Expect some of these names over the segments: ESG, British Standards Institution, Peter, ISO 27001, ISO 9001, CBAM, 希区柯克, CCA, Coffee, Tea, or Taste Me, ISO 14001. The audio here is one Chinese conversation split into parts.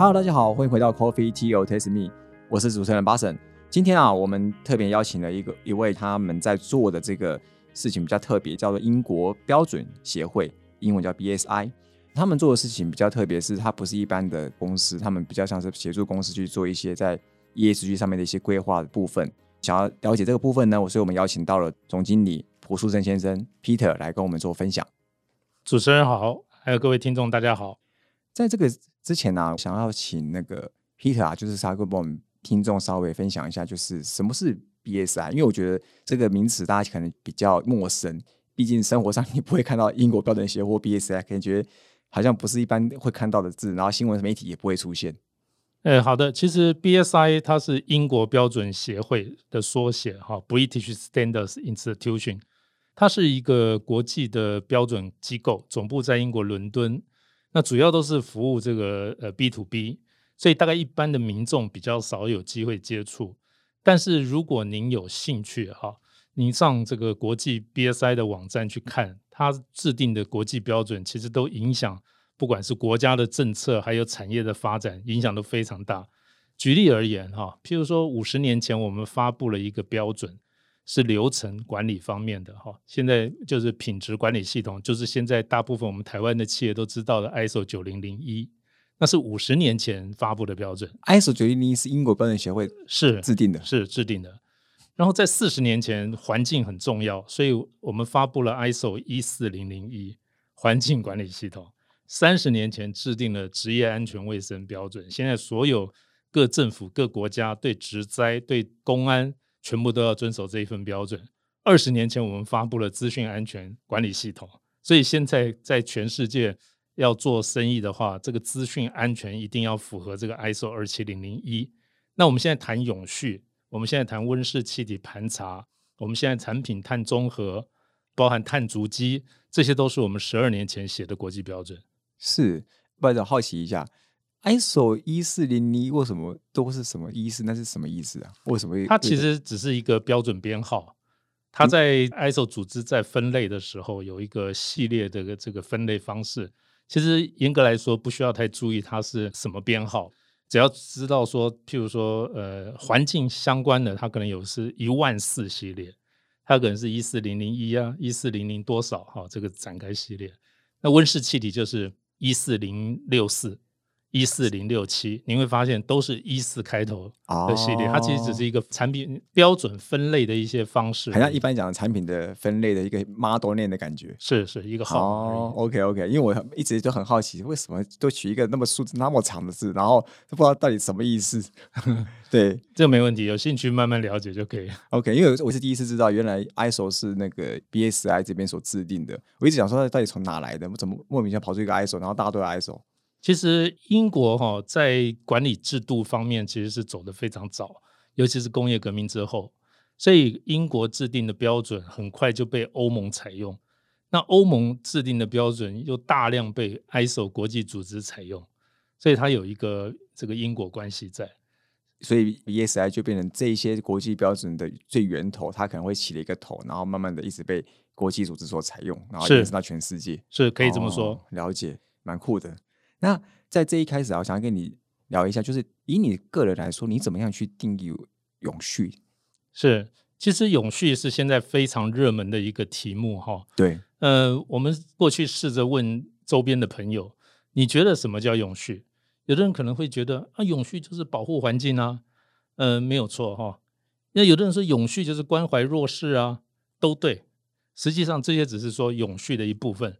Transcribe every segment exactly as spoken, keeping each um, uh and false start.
Hello， 大家好，欢迎回到 Coffee, Tea, or Taste Me， 我是主持人巴神。今天啊，我们特别邀请了一个一位他们在做的这个事情比较特别，叫做英国标准协会，英文叫 B S I。他们做的事情比较特别，是它不是一般的公司，他们比较像是协助公司去做一些在 E S G 上面的一些规划的部分。想要了解这个部分呢，所以我们邀请到了总经理蒲树正先生 Peter 来跟我们做分享。主持人好，还有各位听众大家好。在这个之前呢、啊，想要请那个 Peter 啊，就是稍微帮我们听众稍微分享一下，就是什么是 B S I， 因为我觉得这个名词大家可能比较陌生，毕竟生活上你不会看到英国标准协会 B S I， 可能觉得好像不是一般会看到的字，然后新闻媒体也不会出现。呃，好的，其实 B S I 它是英国标准协会的缩写、哦、British Standards Institution， 它是一个国际的标准机构，总部在英国伦敦，那主要都是服务这个、呃、B to B， 所以大概一般的民众比较少有机会接触，但是如果您有兴趣、哦、您上这个国际 B S I 的网站去看，它制定的国际标准其实都影响不管是国家的政策还有产业的发展，影响都非常大。举例而言、哦、譬如说五十年前我们发布了一个标准是流程管理方面的、哦、现在就是品质管理系统，就是现在大部分我们台湾的企业都知道的 I S O 九零零一， 那是五十年前发布的标准。 I S O 九零零一 是英国标准协会制定的，是制定的。然后在四十年前环境很重要，所以我们发布了 I S O 一四零零一 环境管理系统。三十年前制定了职业安全卫生标准，现在所有各政府各国家对职灾对公安全部都要遵守这一份标准。二十年前我们发布了资讯安全管理系统，所以现在在全世界要做生意的话，这个资讯安全一定要符合这个 I S O 二七零零一。那我们现在谈永续，我们现在谈温室气体盘查，我们现在产品碳中和，包含碳足迹，这些都是我们十二年前写的国际标准。是，不然好奇一下 I S O 一四零零一 为什么都是什么意思？那是什么意思啊？为什么？它其实只是一个标准编号，它在 I S O 组织在分类的时候有一个系列的这个分类方式，其实严格来说不需要太注意它是什么编号，只要知道说譬如说呃，环境相关的它可能有是一万四系列，它可能是一四零零一啊一四零零多少、哦、这个展开系列。那温室气体就是一四零六四 一四零六七，你会发现都是一四开头的系列、哦、它其实只是一个产品标准分类的一些方式，好像一般讲的产品的分类的一个 model name 的感觉，是是一个号、哦、OK OK。 因为我一直就很好奇为什么都取一个那么数字那么长的字，然后都不知道到底什么意思对，这没问题，有兴趣慢慢了解就可以 OK。 因为我是第一次知道原来 I S O 是那个 B S I 这边所制定的，我一直想说到底从哪来的，怎么莫名其妙跑出一个 I S O， 然后大家都有 I S O。其实英国、哦、在管理制度方面其实是走得非常早，尤其是工业革命之后，所以英国制定的标准很快就被欧盟采用，那欧盟制定的标准又大量被 I S O 国际组织采用，所以它有一个这个因果关系在，所以 B S I 就变成这些国际标准的最源头，它可能会起了一个头，然后慢慢的一直被国际组织所采用，然后延伸到全世界， 是, 是可以这么说、哦、了解，蛮酷的。那在这一开始啊，我想要跟你聊一下，就是以你个人来说，你怎么样去定义永续？是，其实永续是现在非常热门的一个题目哈。对，呃，我们过去试着问周边的朋友，你觉得什么叫永续？有的人可能会觉得啊，永续就是保护环境啊，呃，没有错哈。那有的人说永续就是关怀弱势啊，都对。实际上这些只是说永续的一部分。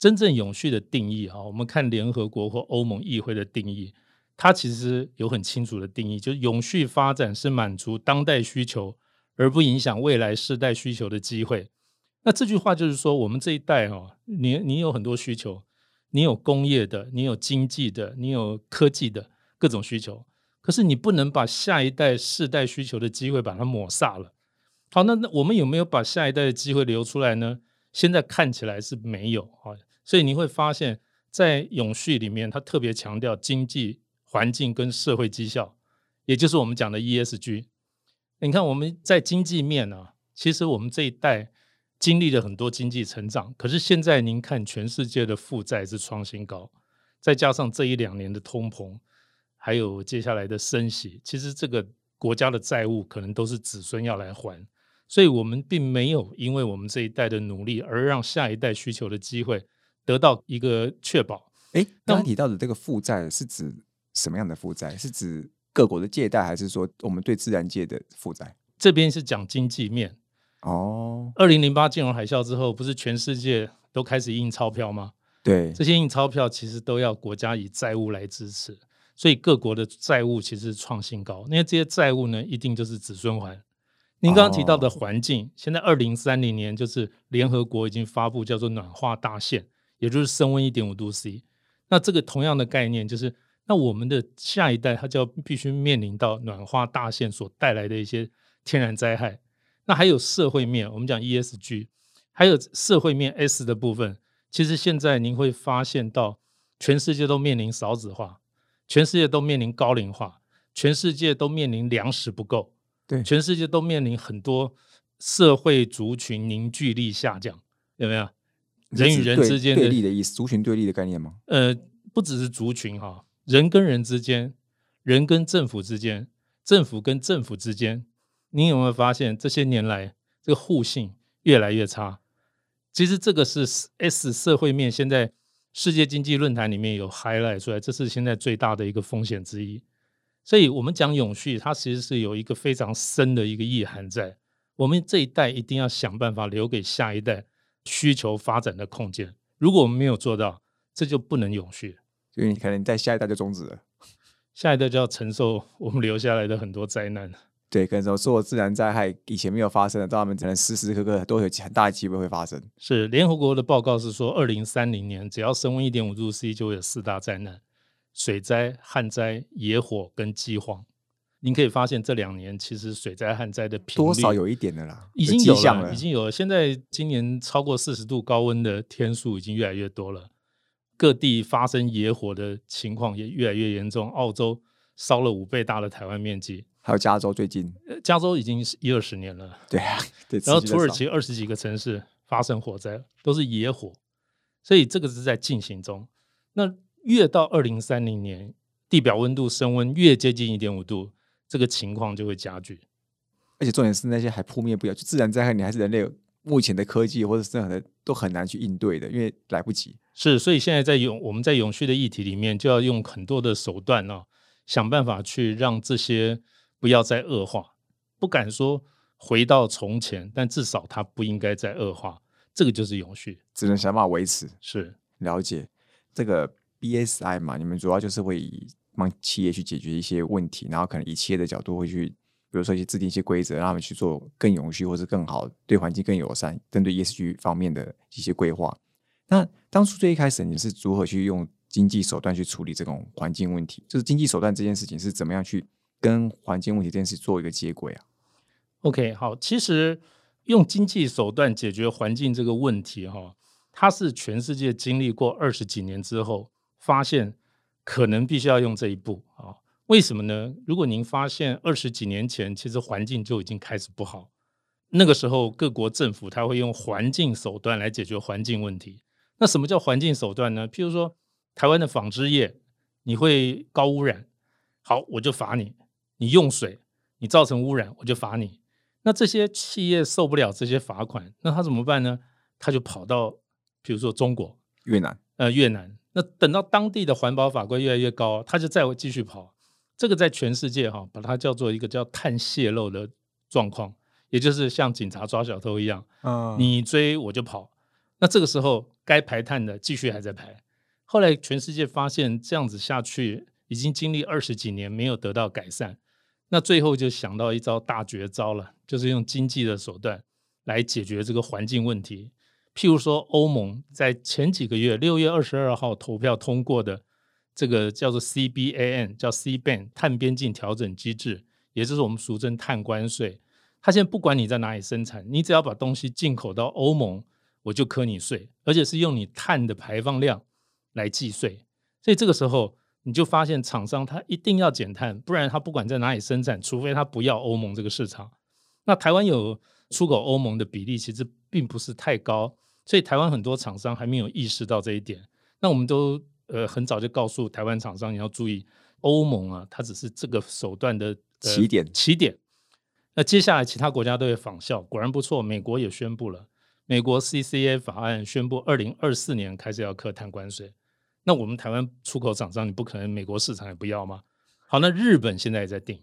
真正永续的定义、啊、我们看联合国或欧盟议会的定义，它其实有很清楚的定义，就是永续发展是满足当代需求而不影响未来世代需求的机会。那这句话就是说我们这一代、啊、你, 你有很多需求，你有工业的，你有经济的，你有科技的各种需求，可是你不能把下一代世代需求的机会把它抹煞了。好，那我们有没有把下一代的机会留出来呢？现在看起来是没有，所以你会发现在永续里面它特别强调经济环境跟社会绩效，也就是我们讲的 E S G。 你看我们在经济面、啊、其实我们这一代经历了很多经济成长，可是现在您看全世界的负债是创新高，再加上这一两年的通膨，还有接下来的升息，其实这个国家的债务可能都是子孙要来还，所以我们并没有因为我们这一代的努力而让下一代需求的机会得到一个确保。诶，刚刚提到的这个负债是指什么样的负债？是指各国的借贷，还是说我们对自然界的负债？这边是讲经济面哦。二零零八金融海啸之后，不是全世界都开始印钞票吗？对，这些印钞票其实都要国家以债务来支持，所以各国的债务其实创新高。那这些债务呢，一定就是子孙还。您刚刚提到的环境，哦、现在二零三零年就是联合国已经发布叫做暖化大限，也就是升温 一点五 度 C。那这个同样的概念就是，那我们的下一代他就要必须面临到暖化大限所带来的一些天然灾害。那还有社会面，我们讲 E S G， 还有社会面 S 的部分。其实现在您会发现到全世界都面临少子化，全世界都面临高龄化，全世界都面临粮食不够，对，全世界都面临很多社会族群凝聚力下降，有没有？人与人之间 的, 对, 对立的意思，族群对立的概念吗？呃，不只是族群哈，人跟人之间，人跟政府之间，政府跟政府之间，您有没有发现这些年来这个互信越来越差？其实这个是 S 社会面，现在世界经济论坛里面有 highlight 出来，这是现在最大的一个风险之一。所以我们讲永续，它其实是有一个非常深的一个意涵在，我们这一代一定要想办法留给下一代需求发展的空间，如果我们没有做到，这就不能永续，所以你可能在下一代就终止了，下一代就要承受我们留下来的很多灾难。对，可能说自然灾害以前没有发生的，到他们可能时时刻刻都有很大的机会会发生。是，联合国的报告是说二零三零年只要升温 一点五 度 C 就会有四大灾难，水灾、旱灾、野火跟饥荒。您可以发现这两年其实水灾旱灾的频率多少有一点的啦，已经有了，已经有了。现在今年超过四十度高温的天数已经越来越多了，各地发生野火的情况也越来越严重，澳洲烧了五倍大的台湾面积，还有加州最近，加州已经一二十年了，对啊，对，然后土耳其二十几个城市发生火灾，都是野火，所以这个是在进行中。那越到二零三零年，地表温度升温越接近一点五度，这个情况就会加剧。而且重点是那些还扑灭不了，就自然灾害，你还是人类目前的科技或者是任何的都很难去应对的，因为来不及。是，所以现在在永我们在永续的议题里面，就要用很多的手段啊，想办法去让这些。不要再恶化，不敢说回到从前，但至少它不应该再恶化，这个就是永续，只能想办法维持。是，了解。这个 B S I 嘛，你们主要就是会以帮企业去解决一些问题，然后可能以企业的角度会去，比如说去制定一些规则，让他们去做更永续或是更好，对环境更友善，针对 E S G 方面的一些规划。那当初最一开始你是如何去用经济手段去处理这种环境问题？就是经济手段这件事情是怎么样去跟环境问题这件事做一个接轨啊。 OK， 好，其实用经济手段解决环境这个问题、哦、它是全世界经历过二十几年之后发现可能必须要用这一步、哦、为什么呢？如果您发现二十几年前其实环境就已经开始不好，那个时候各国政府它会用环境手段来解决环境问题。那什么叫环境手段呢？譬如说台湾的纺织业，你会高污染，好，我就罚你，你用水你造成污染我就罚你。那这些企业受不了这些罚款，那他怎么办呢？他就跑到比如说中国、越南、呃、越南，那等到当地的环保法规越来越高，他就再继续跑。这个在全世界、哦、把它叫做一个叫碳泄漏的状况，也就是像警察抓小偷一样、嗯、你追我就跑。那这个时候该排碳的继续还在排。后来全世界发现这样子下去已经经历二十几年没有得到改善，那最后就想到一招大绝招了，就是用经济的手段来解决这个环境问题。譬如说欧盟在前几个月六月二十二号投票通过的这个叫做 C B A M， 叫 C B A M 碳边境调整机制，也就是我们俗称碳关税。它现在不管你在哪里生产，你只要把东西进口到欧盟，我就扣你税，而且是用你碳的排放量来计税。所以这个时候你就发现厂商他一定要减碳，不然他不管在哪里生产，除非他不要欧盟这个市场。那台湾有出口欧盟的比例其实并不是太高，所以台湾很多厂商还没有意识到这一点。那我们都、呃、很早就告诉台湾厂商你要注意，欧盟啊，它只是这个手段的、呃、起点起点。那接下来其他国家都会仿效，果然不错，美国也宣布了，美国 C C A 法案宣布二零二四年开始要课碳关税。那我们台湾出口厂商，你不可能美国市场也不要吗？好，那日本现在也在定。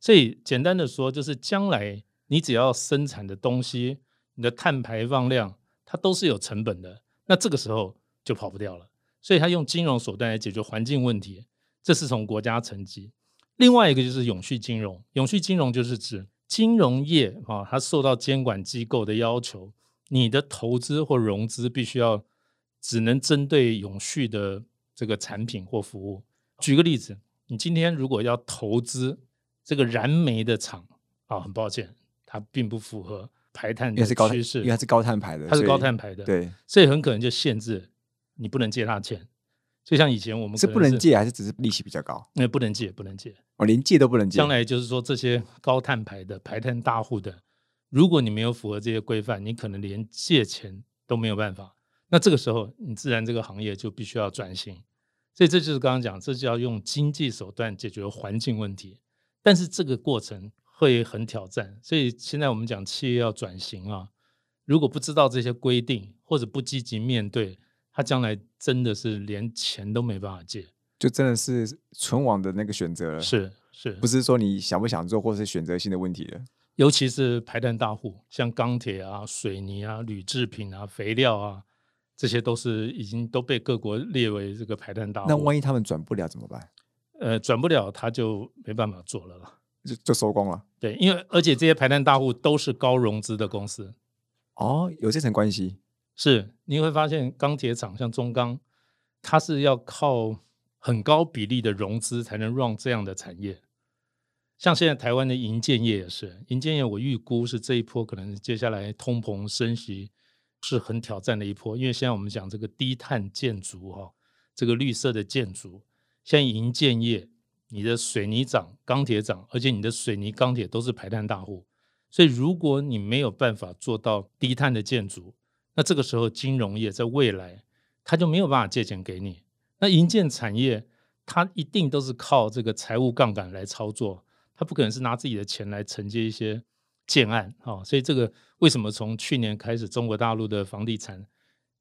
所以简单的说，就是将来你只要生产的东西，你的碳排放量它都是有成本的，那这个时候就跑不掉了。所以它用金融手段来解决环境问题，这是从国家层级。另外一个就是永续金融，永续金融就是指金融业、啊、它受到监管机构的要求，你的投资或融资必须要只能针对永续的这个产品或服务。举个例子，你今天如果要投资这个燃煤的厂、啊、很抱歉，它并不符合排碳的趋势，因为它是高碳排的，它是高碳排的，对，所以很可能就限制你不能借它钱。就像以前我们可能 是, 是不能借，还是只是利息比较高？因为不能借，不能借，哦，连借都不能借。将来就是说，这些高碳排的、排碳大户的，如果你没有符合这些规范，你可能连借钱都没有办法。那这个时候，你自然这个行业就必须要转型。所以这就是刚刚讲，这就要用经济手段解决环境问题。但是这个过程会很挑战，所以现在我们讲企业要转型啊，如果不知道这些规定或者不积极面对，他将来真的是连钱都没办法借，就真的是存亡的那个选择了。是是，不是说你想不想做，或是选择性的问题了。尤其是排碳大户，像钢铁啊、水泥啊、铝制品啊、肥料啊，这些都是已经都被各国列为这个排碳大户。那万一他们转不了怎么办？呃，转不了他就没办法做了啦，就就收工了。对，因为而且这些排碳大户都是高融资的公司。哦，有这层关系。是，你会发现钢铁厂像中钢，它是要靠很高比例的融资才能 run 这样的产业。像现在台湾的营建业也是，营建业我预估是这一波可能接下来通膨升息是很挑战的一波，因为现在我们讲这个低碳建筑、哦、这个绿色的建筑，现在营建业你的水泥厂、钢铁厂，而且你的水泥、钢铁都是排碳大户，所以如果你没有办法做到低碳的建筑，那这个时候金融业在未来它就没有办法借钱给你。那营建产业它一定都是靠这个财务杠杆来操作，它不可能是拿自己的钱来承接一些建案、哦、所以这个为什么从去年开始中国大陆的房地产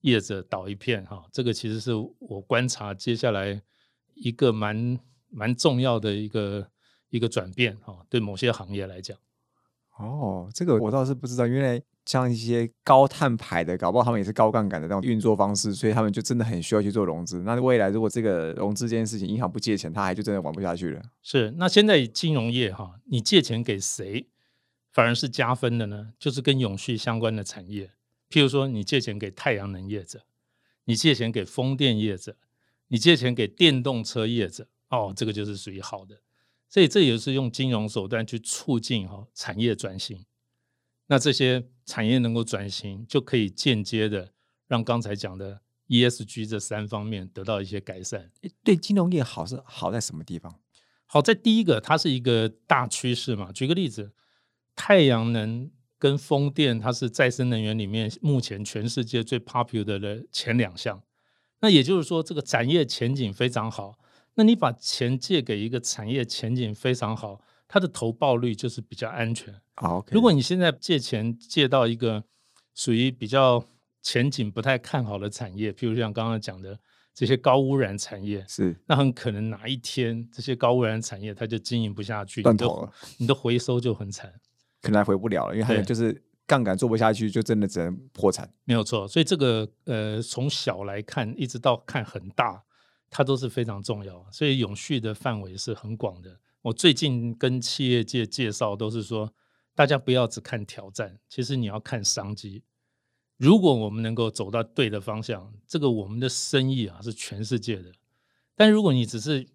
业者倒一片、哦、这个其实是我观察接下来一个蛮蛮重要的一个一个转变、哦、对某些行业来讲。哦，这个我倒是不知道，原来像一些高碳排的，搞不好他们也是高杠杆的那种运作方式，所以他们就真的很需要去做融资。那未来如果这个融资这件事情，银行不借钱，他还就真的玩不下去了。是，那现在金融业哈，你借钱给谁反而是加分的呢？就是跟永续相关的产业，譬如说你借钱给太阳能业者，你借钱给风电业者，你借钱给电动车业者，哦，这个就是属于好的。所以这也是用金融手段去促进、哦、产业转型。那这些产业能够转型，就可以间接的让刚才讲的 E S G 这三方面得到一些改善。对金融业好是好在什么地方？好在第一个，它是一个大趋势嘛。举个例子，太阳能跟风电，它是再生能源里面目前全世界最 popular 的前两项。那也就是说，这个产业前景非常好。那你把钱借给一个产业前景非常好，它的投报率就是比较安全、oh, okay. 如果你现在借钱借到一个属于比较前景不太看好的产业，譬如像刚刚讲的这些高污染产业，是，那很可能哪一天这些高污染产业它就经营不下去，断头了，你的回收就很惨，可能还回不了了，因为它就是杠杆做不下去，就真的只能破产。没有错，所以这个呃，从小来看一直到看很大，它都是非常重要，所以永续的范围是很广的。我最近跟企业界介绍都是说，大家不要只看挑战，其实你要看商机。如果我们能够走到对的方向，这个我们的生意啊是全世界的。但如果你只是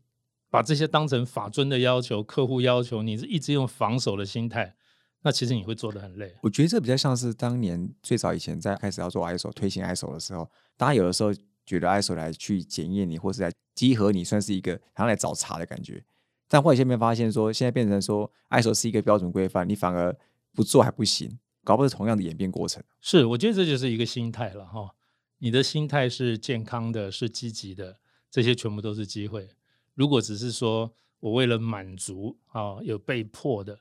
把这些当成法遵的要求、客户要求，你是一直用防守的心态，那其实你会做得很累。我觉得这比较像是当年最早以前在开始要做 I S O 推行 I S O 的时候，大家有的时候觉得 I S O 来去检验你，或是来稽核你，算是一个好像来找茬的感觉。但后来现在发现说，现在变成说 I S O 是一个标准规范，你反而不做还不行，搞不好是同样的演变过程。是，我觉得这就是一个心态了哈。你的心态是健康的，是积极的，这些全部都是机会。如果只是说我为了满足、哦、有被迫的，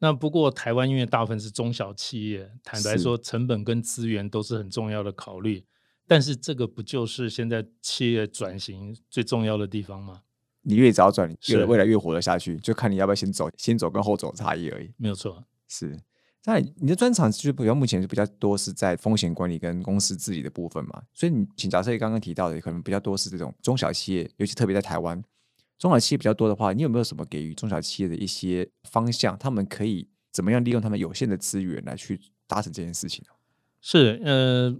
那不过台湾因为大部分是中小企业，坦白说成本跟资源都是很重要的考虑，但是这个不就是现在企业转型最重要的地方吗？你越早转越未来越活得下去，就看你要不要先走先走跟后走差异而已。没有错。是，那你的专长就比较目前是比较多是在风险管理跟公司治理的部分嘛，所以你请假设刚刚提到的可能比较多是这种中小企业，尤其特别在台湾中小企业比较多的话，你有没有什么给予中小企业的一些方向，他们可以怎么样利用他们有限的资源来去达成这件事情？是，呃，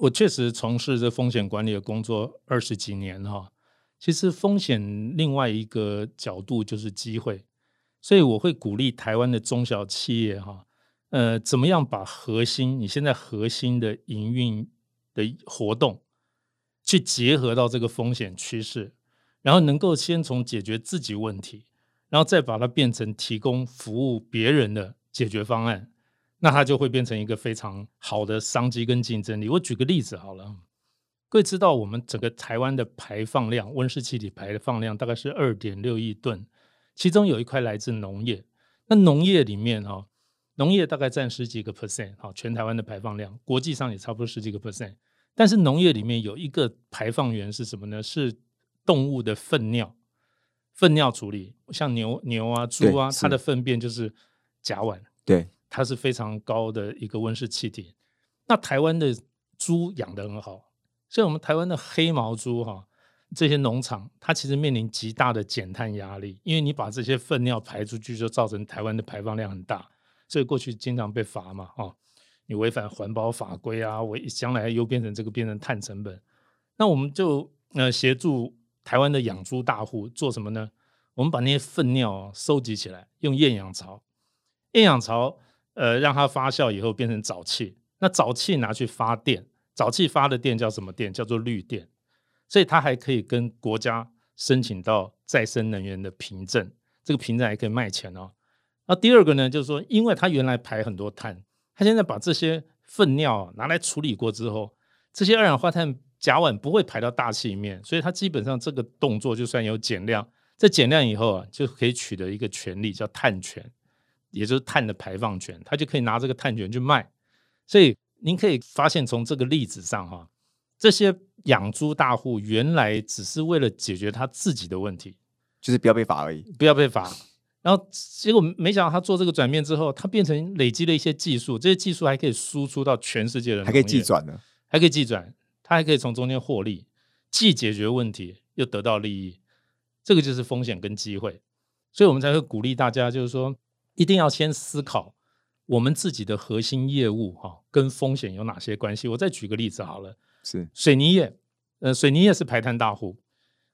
我确实从事这风险管理的工作二十几年哈，其实风险另外一个角度就是机会，所以我会鼓励台湾的中小企业哈，呃，怎么样把核心你现在核心的营运的活动去结合到这个风险趋势，然后能够先从解决自己问题，然后再把它变成提供服务别人的解决方案，那它就会变成一个非常好的商机跟竞争力。我举个例子好了，各位知道我们整个台湾的排放量，温室气体排放量大概是 二点六亿吨，其中有一块来自农业，那农业里面哦，农业大概占十几个 percent， 全台湾的排放量，国际上也差不多十几个 percent。但是农业里面有一个排放源是什么呢？是动物的粪尿，粪尿处理，像牛牛啊、猪啊，它的粪便就是甲烷，对，它是非常高的一个温室气体。那台湾的猪养得很好，所以我们台湾的黑毛猪哈，这些农场它其实面临极大的减碳压力，因为你把这些粪尿排出去，就造成台湾的排放量很大。所以过去经常被罚嘛、哦、你违反环保法规啊，我将来又变成这个变成碳成本。那我们就、呃、协助台湾的养猪大户做什么呢？我们把那些粪尿、哦、收集起来，用厌氧槽，厌氧槽、呃、让它发酵以后变成沼气，那沼气拿去发电，沼气发的电叫什么电？叫做绿电。所以它还可以跟国家申请到再生能源的凭证，这个凭证还可以卖钱哦。那第二个呢，就是说因为它原来排很多碳，它现在把这些粪尿拿来处理过之后，这些二氧化碳甲烷不会排到大气里面，所以它基本上这个动作就算有减量，在减量以后、啊、就可以取得一个权利叫碳权，也就是碳的排放权，它就可以拿这个碳权去卖。所以您可以发现从这个例子上、啊、这些养猪大户原来只是为了解决他自己的问题，就是不要被罚而已，不要被罚，然后结果没想到他做这个转变之后，他变成累积了一些技术，这些技术还可以输出到全世界的农业，还可以技转呢，还可以技转，他还可以从中间获利，既解决问题又得到利益，这个就是风险跟机会。所以我们才会鼓励大家，就是说一定要先思考我们自己的核心业务、啊、跟风险有哪些关系。我再举个例子好了，是水泥业、呃、水泥业是排碳大户，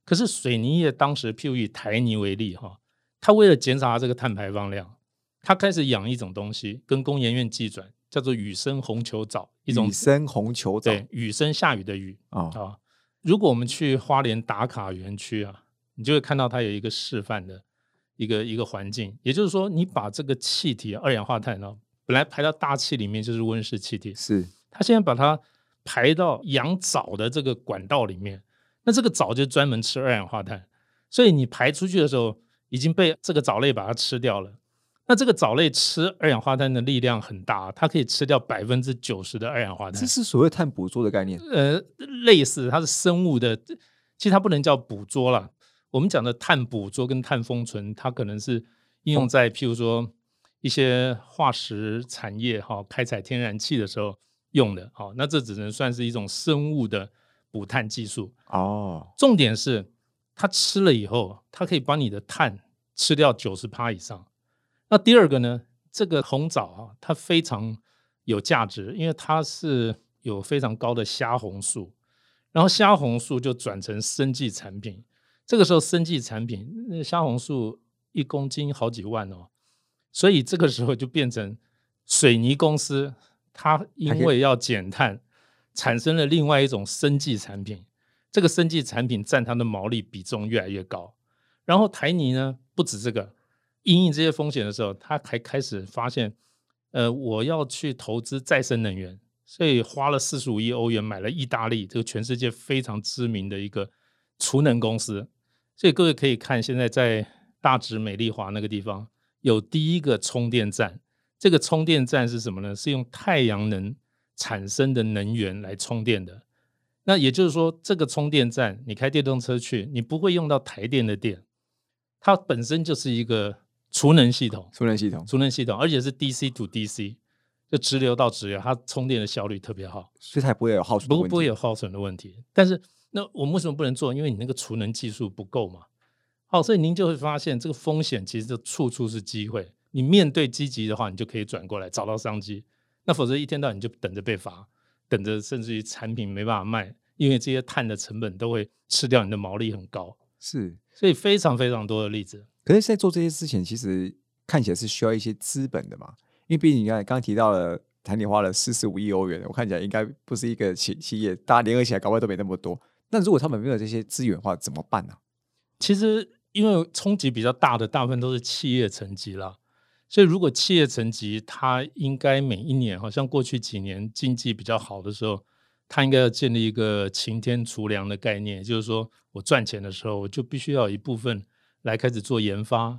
可是水泥业当时譬如以台泥为例哈、啊，他为了减少他这个碳排放量，他开始养一种东西跟工研院技转，叫做雨生红球藻，一种雨生红球藻，对，雨生下雨的雨、哦啊、如果我们去花莲打卡园区啊，你就会看到它有一个示范的一个一个环境，也就是说你把这个气体二氧化碳、啊、本来排到大气里面就是温室气体，是他现在把它排到养藻的这个管道里面，那这个藻就专门吃二氧化碳，所以你排出去的时候已经被这个藻类把它吃掉了。那这个藻类吃二氧化碳的力量很大，它可以吃掉 百分之九十 的二氧化碳。这是所谓碳捕捉的概念，呃，类似，它是生物的，其实它不能叫捕捉啦，我们讲的碳捕捉跟碳封存，它可能是应用在譬如说一些化石产业、哦、开采天然气的时候用的、哦、那这只能算是一种生物的捕碳技术、哦、重点是它吃了以后，它可以把你的碳吃掉 百分之九十 以上。那第二个呢，这个红藻、啊、它非常有价值，因为它是有非常高的虾红素，然后虾红素就转成生技产品，这个时候生技产品那虾红素一公斤好几万哦，所以这个时候就变成水泥公司它因为要减碳产生了另外一种生技产品，这个生技产品占它的毛利比重越来越高。然后台泥呢，不止这个，因应这些风险的时候，他还开始发现呃，我要去投资再生能源，所以花了四十五亿欧元买了意大利这个全世界非常知名的一个储能公司，所以各位可以看，现在在大直美丽华那个地方有第一个充电站，这个充电站是什么呢？是用太阳能产生的能源来充电的。那也就是说，这个充电站你开电动车去，你不会用到台电的电，它本身就是一个储能系统，储能系统，储能系统，而且是 D C to D C， 就直流到直流，它充电的效率特别好，所以才不会有耗损的问题，不会有耗损的问题。但是，那我们为什么不能做？因为你那个储能技术不够嘛。好，所以您就会发现，这个风险其实就处处是机会。你面对积极的话，你就可以转过来找到商机。那否则一天到晚你就等着被罚，等着甚至于产品没办法卖，因为这些碳的成本都会吃掉你的毛利很高。是，所以非常非常多的例子。可是在做这些事情其实看起来是需要一些资本的嘛，因为毕竟你刚刚提到了台泥花了四十五亿欧元，我看起来应该不是一个企业，大家联合起来搞不好都没那么多。那如果他们没有这些资源的话怎么办呢、啊？其实因为冲击比较大的大部分都是企业层级啦，所以如果企业层级它应该每一年，好像过去几年经济比较好的时候，它应该要建立一个晴天储粮的概念，就是说我赚钱的时候我就必须要有一部分来开始做研发，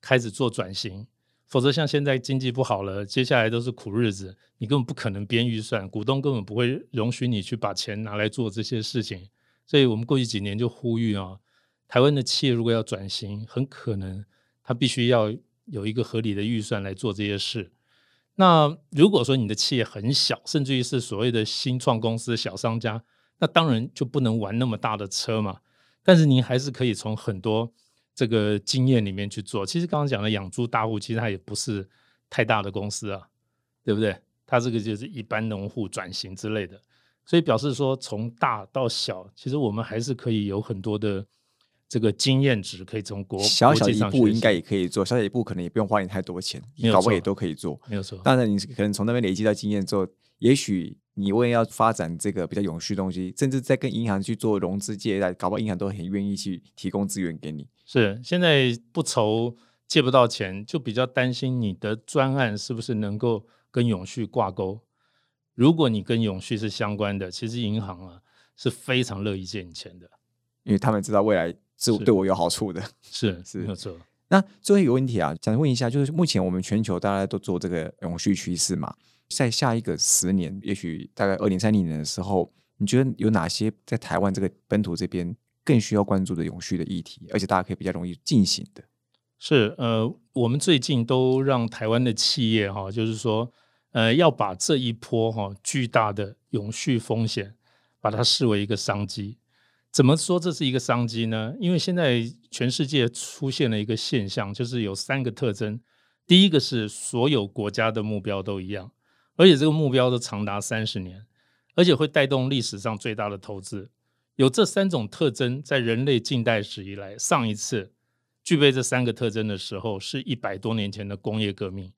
开始做转型，否则像现在经济不好了，接下来都是苦日子，你根本不可能编预算，股东根本不会容许你去把钱拿来做这些事情。所以我们过去几年就呼吁啊，台湾的企业如果要转型，很可能它必须要有一个合理的预算来做这些事。那如果说你的企业很小，甚至于是所谓的新创公司、小商家，那当然就不能玩那么大的车嘛，但是您还是可以从很多这个经验里面去做。其实刚刚讲的养猪大户，其实它也不是太大的公司啊，对不对？它这个就是一般农户转型之类的，所以表示说从大到小，其实我们还是可以有很多的这个经验值可以从国小小一步应该也可以做，小小一步可能也不用花你太多钱，搞不好也都可以做，没有错。当然你可能从那边累积到经验之后，也许你为了要发展这个比较永续的东西，甚至在跟银行去做融资借贷，搞不好银行都很愿意去提供资源给你。是，现在不愁借不到钱，就比较担心你的专案是不是能够跟永续挂钩。如果你跟永续是相关的，其实银行啊是非常乐意借你钱的，因为他们知道未来是对我有好处的。是是，没有错。那最后一个问题啊，想问一下，就是目前我们全球大家都做这个永续趋势嘛，在下一个十年，也许大概二零三零年的时候，你觉得有哪些在台湾这个本土这边更需要关注的永续的议题，而且大家可以比较容易进行的？是，呃，我们最近都让台湾的企业哈、哦，就是说，呃，要把这一波哈、哦、巨大的永续风险，把它视为一个商机。怎么说这是一个商机呢？因为现在全世界出现了一个现象，就是有三个特征。第一个是所有国家的目标都一样，而且这个目标都长达三十年，而且会带动历史上最大的投资。有这三种特征，在人类近代史以来，上一次具备这三个特征的时候是一百多年前的工业革命。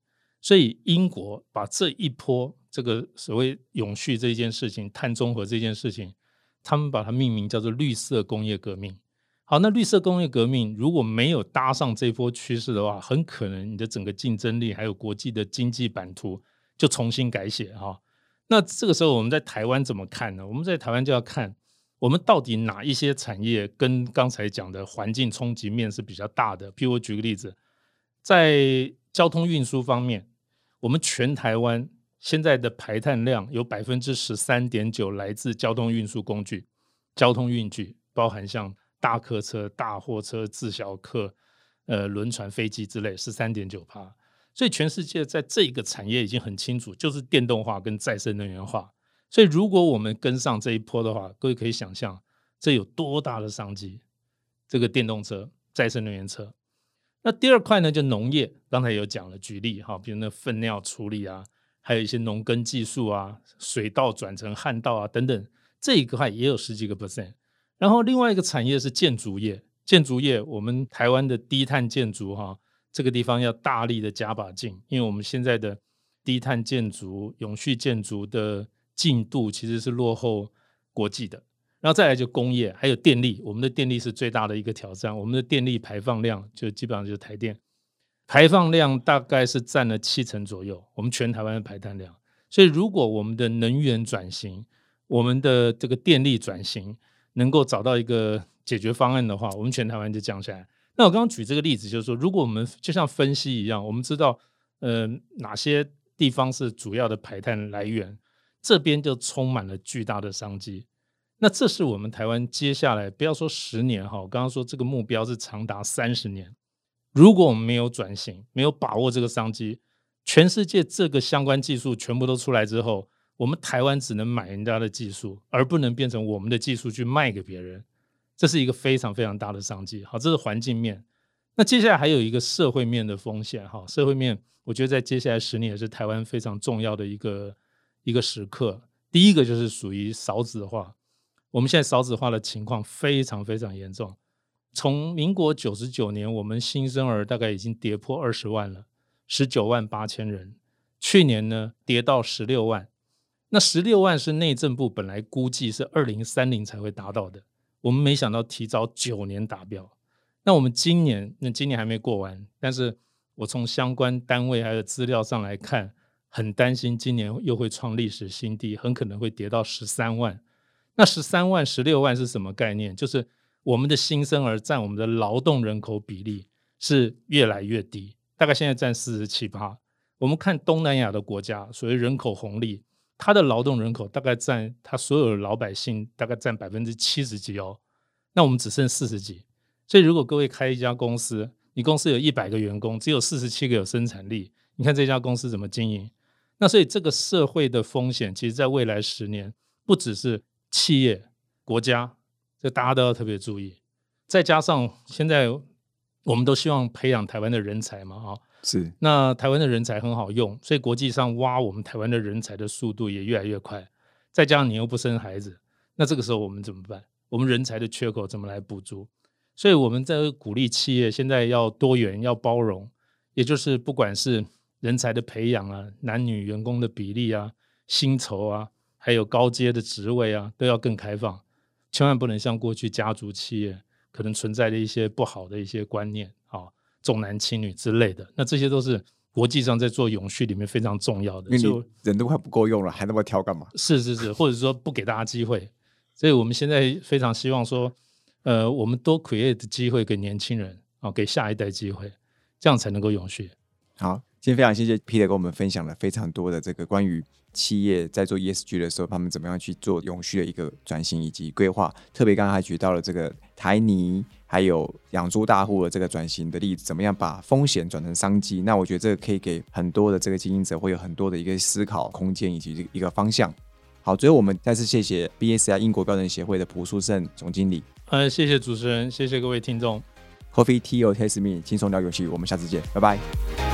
所以英国把这一波这个所谓永续这件事情、碳中和这件事情，他们把它命名叫做绿色工业革命。好，那绿色工业革命如果没有搭上这波趋势的话，很可能你的整个竞争力还有国际的经济版图就重新改写哈。那这个时候我们在台湾怎么看呢？我们在台湾就要看我们到底哪一些产业跟刚才讲的环境冲击面是比较大的。譬如我举个例子，在交通运输方面，我们全台湾现在的排碳量有 百分之十三点九 来自交通运输工具。交通运具包含像大客车、大货车、自小客、呃、轮船、飞机之类 百分之十三点九。所以全世界在这个产业已经很清楚，就是电动化跟再生能源化。所以如果我们跟上这一波的话，各位可以想象这有多大的商机，这个电动车、再生能源车。那第二块呢，就农业，刚才有讲了，举例哈，比如那粪尿处理啊，还有一些农耕技术啊，水稻转成旱稻啊等等，这一块也有十几个 percent。 然后另外一个产业是建筑业，建筑业我们台湾的低碳建筑哈、啊这个地方要大力的加把劲，因为我们现在的低碳建筑、永续建筑的进度其实是落后国际的。然后再来就工业，还有电力，我们的电力是最大的一个挑战。我们的电力排放量就基本上就是台电，排放量大概是占了七成左右，我们全台湾的排碳量。所以如果我们的能源转型、我们的这个电力转型能够找到一个解决方案的话，我们全台湾就降下来。那我刚刚举这个例子就是说，如果我们就像分析一样，我们知道呃哪些地方是主要的排碳来源，这边就充满了巨大的商机。那这是我们台湾接下来不要说十年，我刚刚说这个目标是长达三十年，如果我们没有转型，没有把握这个商机，全世界这个相关技术全部都出来之后，我们台湾只能买人家的技术，而不能变成我们的技术去卖给别人，这是一个非常非常大的商机。好，这是环境面。那接下来还有一个社会面的风险。好，社会面我觉得在接下来十年也是台湾非常重要的一个一个时刻。第一个就是属于少子化，我们现在少子化的情况非常非常严重。从民国九十九年，我们新生儿大概已经跌破二十万了，十九万八千人。去年呢，跌到十六万。那十六万是内政部本来估计是二零三零才会达到的，我们没想到提早九年达标。那我们今年，那今年还没过完，但是我从相关单位还有资料上来看，很担心今年又会创历史新低，很可能会跌到十三万。那十三万、十六万是什么概念？就是我们的新生儿占我们的劳动人口比例是越来越低，大概现在占 百分之四十七。 我们看东南亚的国家，所谓人口红利，它的劳动人口大概占它所有的老百姓大概占 百分之七十几哦，那我们只剩四十几。所以如果各位开一家公司，你公司有一百个员工，只有四十七个有生产力，你看这家公司怎么经营？那所以这个社会的风险其实在未来十年不只是企业、国家，这大家都要特别注意。再加上现在我们都希望培养台湾的人才嘛，哦，是。那台湾的人才很好用，所以国际上挖我们台湾的人才的速度也越来越快。再加上你又不生孩子，那这个时候我们怎么办？我们人才的缺口怎么来补足？所以我们在鼓励企业现在要多元、要包容，也就是不管是人才的培养啊、男女员工的比例啊、薪酬啊，还有高阶的职位啊，都要更开放，千万不能像过去家族企业可能存在的一些不好的一些观念，哦，重男轻女之类的。那这些都是国际上在做永续里面非常重要的，因为你人都快不够用了，还那么挑干嘛？是是是，或者说不给大家机会。所以我们现在非常希望说，呃，我们多 create 机会给年轻人，哦，给下一代机会，这样才能够永续。好，今天非常谢谢 Peter 跟我们分享了非常多的这个关于企业在做 E S G 的时候他们怎么样去做永续的一个转型以及规划，特别刚才举到了这个台泥还有养猪大户的这个转型的例子，怎么样把风险转成商机。那我觉得这个可以给很多的这个经营者会有很多的一个思考空间以及一个方向。好，最后我们再次谢谢 B S I 英国标准协会的蒲树胜总经理。呃，谢谢主持人，谢谢各位听众。Coffee, Tea, or Taste Me， 轻松聊永续，我们下次见，拜拜。